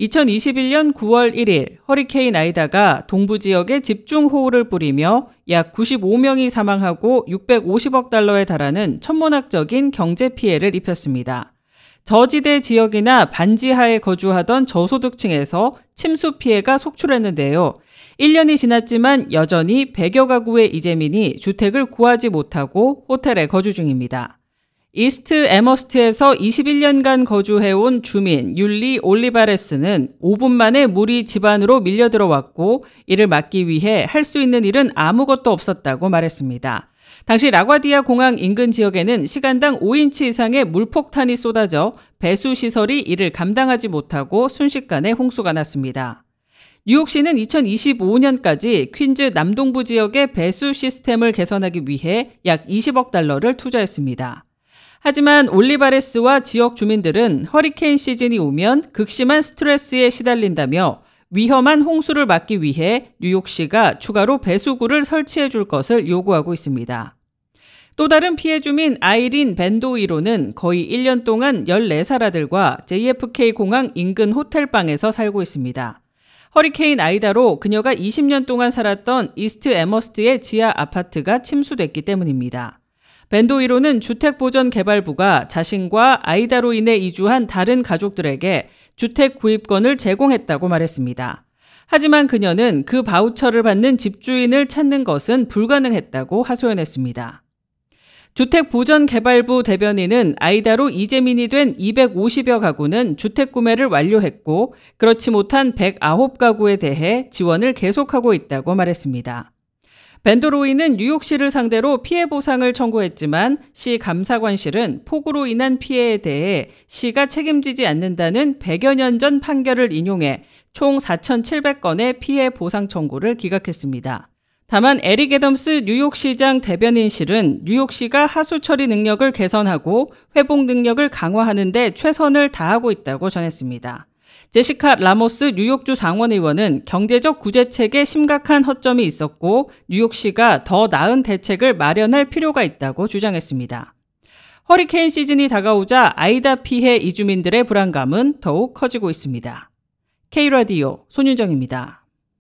2021년 9월 1일 허리케인 아이다가 동부 지역에 집중호우를 뿌리며 약 95명이 사망하고 650억 달러에 달하는 천문학적인 경제 피해를 입혔습니다. 저지대 지역이나 반지하에 거주하던 저소득층에서 침수 피해가 속출했는데요. 1년이 지났지만 여전히 100여 가구의 이재민이 주택을 구하지 못하고 호텔에 거주 중입니다. 이스트 에머스트에서 21년간 거주해온 주민 율리 올리바레스는 5분 만에 물이 집안으로 밀려 들어왔고 이를 막기 위해 할 수 있는 일은 아무것도 없었다고 말했습니다. 당시 라과디아 공항 인근 지역에는 시간당 5인치 이상의 물폭탄이 쏟아져 배수시설이 이를 감당하지 못하고 순식간에 홍수가 났습니다. 뉴욕시는 2025년까지 퀸즈 남동부 지역의 배수 시스템을 개선하기 위해 약 20억 달러를 투자했습니다. 하지만 올리바레스와 지역 주민들은 허리케인 시즌이 오면 극심한 스트레스에 시달린다며 위험한 홍수를 막기 위해 뉴욕시가 추가로 배수구를 설치해 줄 것을 요구하고 있습니다. 또 다른 피해 주민 아이린 벤도이로는 거의 1년 동안 14살 아들과 JFK 공항 인근 호텔방에서 살고 있습니다. 허리케인 아이다로 그녀가 20년 동안 살았던 이스트 에머스트의 지하 아파트가 침수됐기 때문입니다. 벤도이로는 주택보전개발부가 자신과 아이다로 인해 이주한 다른 가족들에게 주택 구입권을 제공했다고 말했습니다. 하지만 그녀는 그 바우처를 받는 집주인을 찾는 것은 불가능했다고 하소연했습니다. 주택보전개발부 대변인은 아이다로 이재민이 된 250여 가구는 주택 구매를 완료했고 그렇지 못한 109가구에 대해 지원을 계속하고 있다고 말했습니다. 벤도로이는 뉴욕시를 상대로 피해 보상을 청구했지만 시 감사관실은 폭우로 인한 피해에 대해 시가 책임지지 않는다는 100여 년 전 판결을 인용해 총 4,700건의 피해 보상 청구를 기각했습니다. 다만 에릭 에덤스 뉴욕시장 대변인실은 뉴욕시가 하수 처리 능력을 개선하고 회복 능력을 강화하는 데 최선을 다하고 있다고 전했습니다. 제시카 라모스 뉴욕주 상원의원은 경제적 구제책에 심각한 허점이 있었고 뉴욕시가 더 나은 대책을 마련할 필요가 있다고 주장했습니다. 허리케인 시즌이 다가오자 아이다 피해 이주민들의 불안감은 더욱 커지고 있습니다. K-Radio 손윤정입니다.